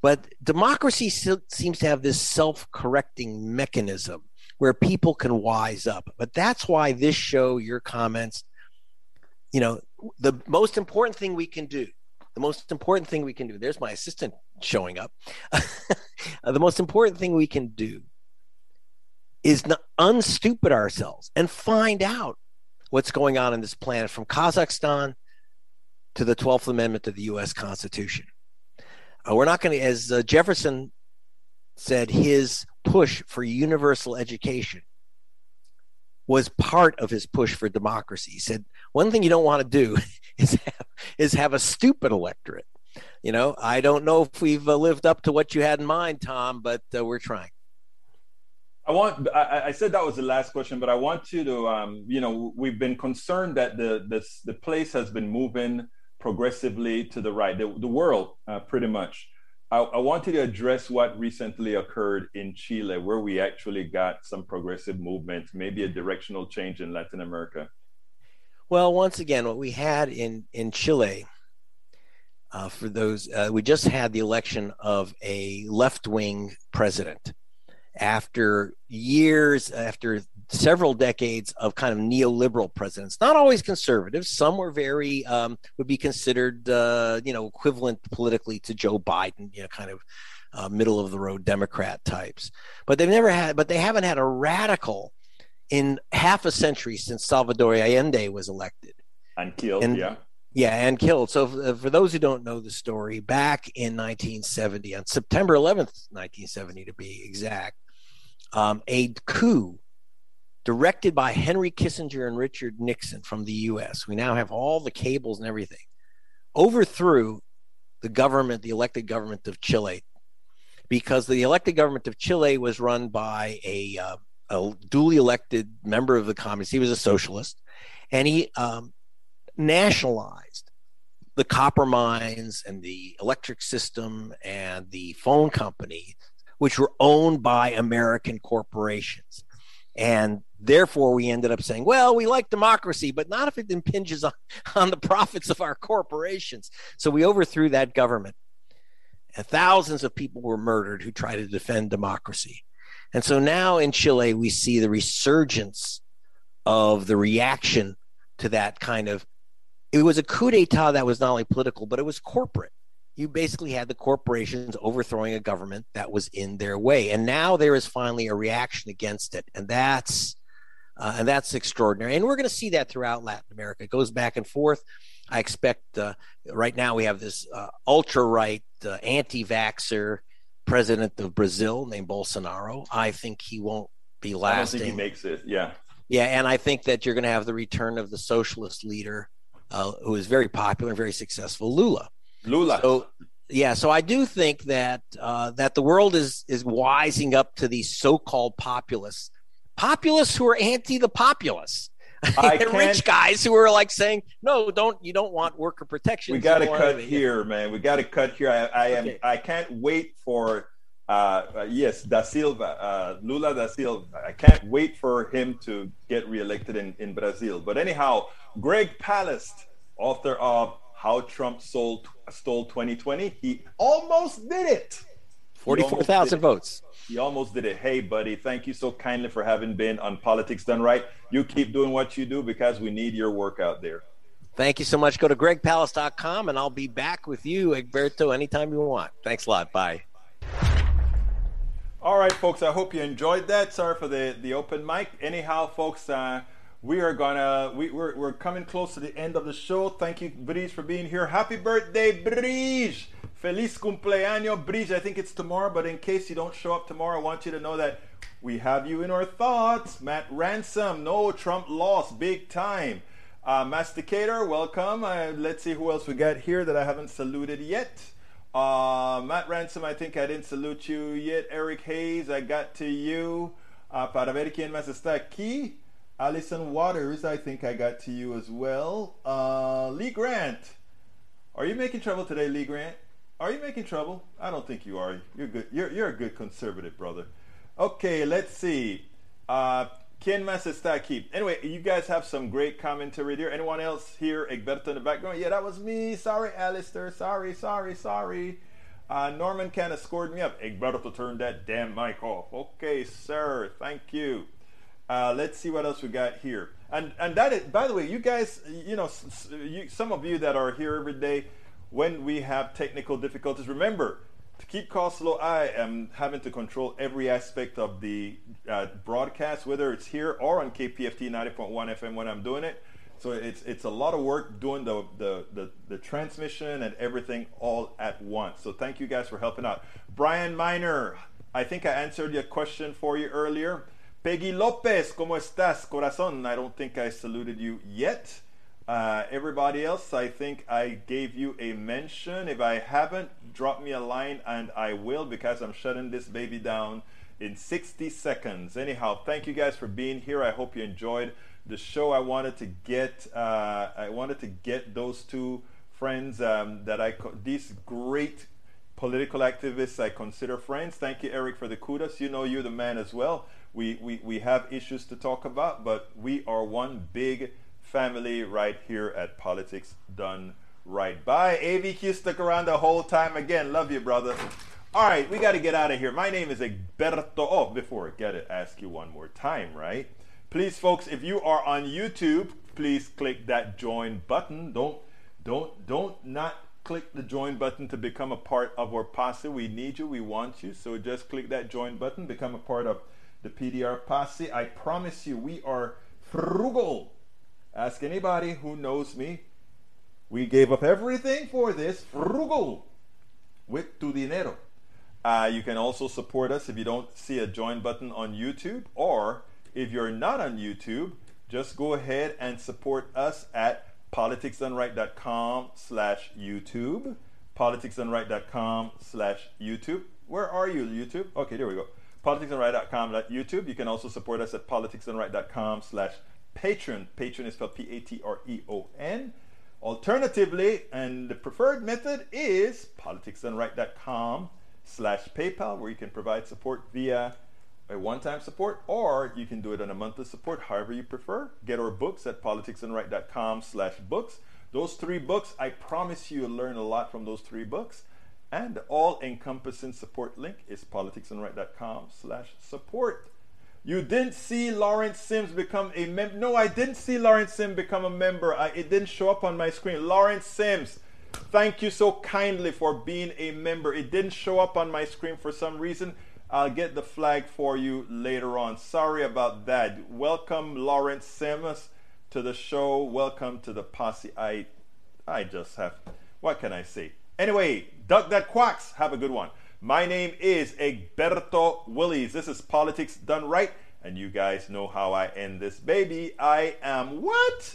But democracy seems to have this self-correcting mechanism where people can wise up. But that's why this show, your comments, you know, the most important thing we can do, there's my assistant showing up. The most important thing we can do is not unstupid ourselves and find out what's going on in this planet, from Kazakhstan to the 12th Amendment to the U.S. Constitution. We're not going to, as Jefferson said, his push for universal education was part of his push for democracy. He said, one thing you don't want to do is have a stupid electorate. You know, I don't know if we've lived up to what you had in mind, Tom, but we're trying. I said that was the last question, but I want you to, you know, we've been concerned that the place has been moving progressively to the right, the world, pretty much. I wanted to address what recently occurred in Chile, where we actually got some progressive movement, maybe a directional change in Latin America. Well, once again, what we had in Chile, for those, we just had the election of a left-wing president after several decades of kind of neoliberal presidents, not always conservative. Some were very, would be considered, you know, equivalent politically to Joe Biden, you know, kind of middle of the road Democrat types. But they haven't had a radical in half a century since Salvador Allende was elected. And killed, and killed. So for those who don't know the story, back in 1970, on September 11th, 1970 to be exact, a coup directed by Henry Kissinger and Richard Nixon from the U.S. We now have all the cables and everything, overthrew the government, the elected government of Chile, because the elected government of Chile was run by a duly elected member of the communists. He was a socialist, and he nationalized the copper mines and the electric system and the phone company, which were owned by American corporations. And therefore, we ended up saying, well, we like democracy, but not if it impinges on the profits of our corporations. So we overthrew that government. And thousands of people were murdered who tried to defend democracy. And so now in Chile, we see the resurgence of the reaction to that kind of, it was a coup d'etat that was not only political, but it was corporate. You basically had the corporations overthrowing a government that was in their way. And now there is finally a reaction against it. And that's extraordinary. And we're going to see that throughout Latin America. It goes back and forth. I expect right now we have this ultra-right anti-vaxxer president of Brazil named Bolsonaro. I think he won't be lasting. I don't think he makes it, yeah. Yeah, and I think that you're going to have the return of the socialist leader who is very popular and very successful, Lula. So I do think that that the world is wising up to these so-called populists who are anti the populace. Rich guys who are like saying, "No, you don't want worker protection." We got to cut here, man. We got to cut here. I can't wait for Da Silva, Lula Da Silva. I can't wait for him to get reelected in Brazil. But anyhow, Greg Palast, author of How Trump Stole 2020. He almost did it. 44,000 votes. He almost did it. Hey, buddy, thank you so kindly for having been on Politics Done Right. You keep doing what you do because we need your work out there. Thank you so much. Go to gregpalast.com, and I'll be back with you, Egberto, anytime you want. Thanks a lot. Bye. All right, folks, I hope you enjoyed that. Sorry for the open mic. Anyhow, folks, we're coming close to the end of the show. Thank you, Brige, for being here. Happy birthday, Brige. Feliz cumpleaños, Brige. I think it's tomorrow, but in case you don't show up tomorrow, I want you to know that we have you in our thoughts. Matt Ransom, no, Trump lost big time. Masticator, welcome. Let's see who else we got here that I haven't saluted yet. Matt Ransom, I think I didn't salute you yet. Eric Hayes, I got to you. Para ver quien más está aquí. Allison Waters, I think I got to you as well. Lee Grant, are you making trouble today, Lee Grant? Are you making trouble? I don't think you are. You're good. You're a good conservative, brother. Okay, let's see. Quien más está aquí? Anyway, you guys have some great commentary there. Anyone else here? Egberto in the background. Yeah, that was me. Sorry, Alistair. Sorry. Norman kind of scored me up. Egberto turned that damn mic off. Okay, sir. Thank you. Let's see what else we got here. And that is, by the way, you guys, you know, some of you that are here every day, when we have technical difficulties, remember, to keep costs low, I am having to control every aspect of the broadcast, whether it's here or on KPFT 90.1 FM when I'm doing it. So it's a lot of work doing the transmission and everything all at once. So thank you guys for helping out. Brian Miner, I think I answered your question for you earlier. Peggy Lopez, ¿cómo estás, corazón? I don't think I saluted you yet. Everybody else, I think I gave you a mention. If I haven't, drop me a line and I will, because I'm shutting this baby down in 60 seconds. Anyhow, thank you guys for being here. I hope you enjoyed the show. I wanted to get those two friends these great political activists I consider friends. Thank you, Eric, for the kudos. You know, you're the man as well. We have issues to talk about, but we are one big family right here at Politics Done Right. Bye, AVQ. Stuck around the whole time. Again, love you, brother. All right, we got to get out of here. My name is Egberto. Oh, before I get it, ask you one more time, right? Please, folks, if you are on YouTube, please click that join button. Don't not click the join button to become a part of our posse. We need you. We want you. So just click that join button. Become a part of the PDR posse. I promise you, we are frugal. Ask anybody who knows me. We gave up everything for this. Frugal with tu dinero. You can also support us if you don't see a join button on YouTube, or if you're not on YouTube, just go ahead and support us at politicsdoneright.com/YouTube. Politicsdoneright.com/YouTube. Where are you, YouTube? Okay, there we go. Politicsdoneright.com/YouTube. You can also support us at politicsdoneright.com/YouTube. Patreon is spelled Patreon. Alternatively, and the preferred method, is politicsdoneright.com/PayPal, where you can provide support via a one-time support, or you can do it on a monthly support, however you prefer. Get our books at politicsdoneright.com/books. Those three books, I promise you'll learn a lot from those three books. And the all-encompassing support link is politicsdoneright.com/support. You didn't see Lawrence Sims become a member. No, I didn't see Lawrence Sims become a member. It didn't show up on my screen. Lawrence Sims, thank you so kindly for being a member. It didn't show up on my screen for some reason. I'll get the flag for you later on. Sorry about that. Welcome, Lawrence Sims, to the show. Welcome to the posse. I just have, what can I say? Anyway, duck that quacks. Have a good one. My name is Egberto Willis. This is Politics Done Right, and you guys know how I end this baby. I am what?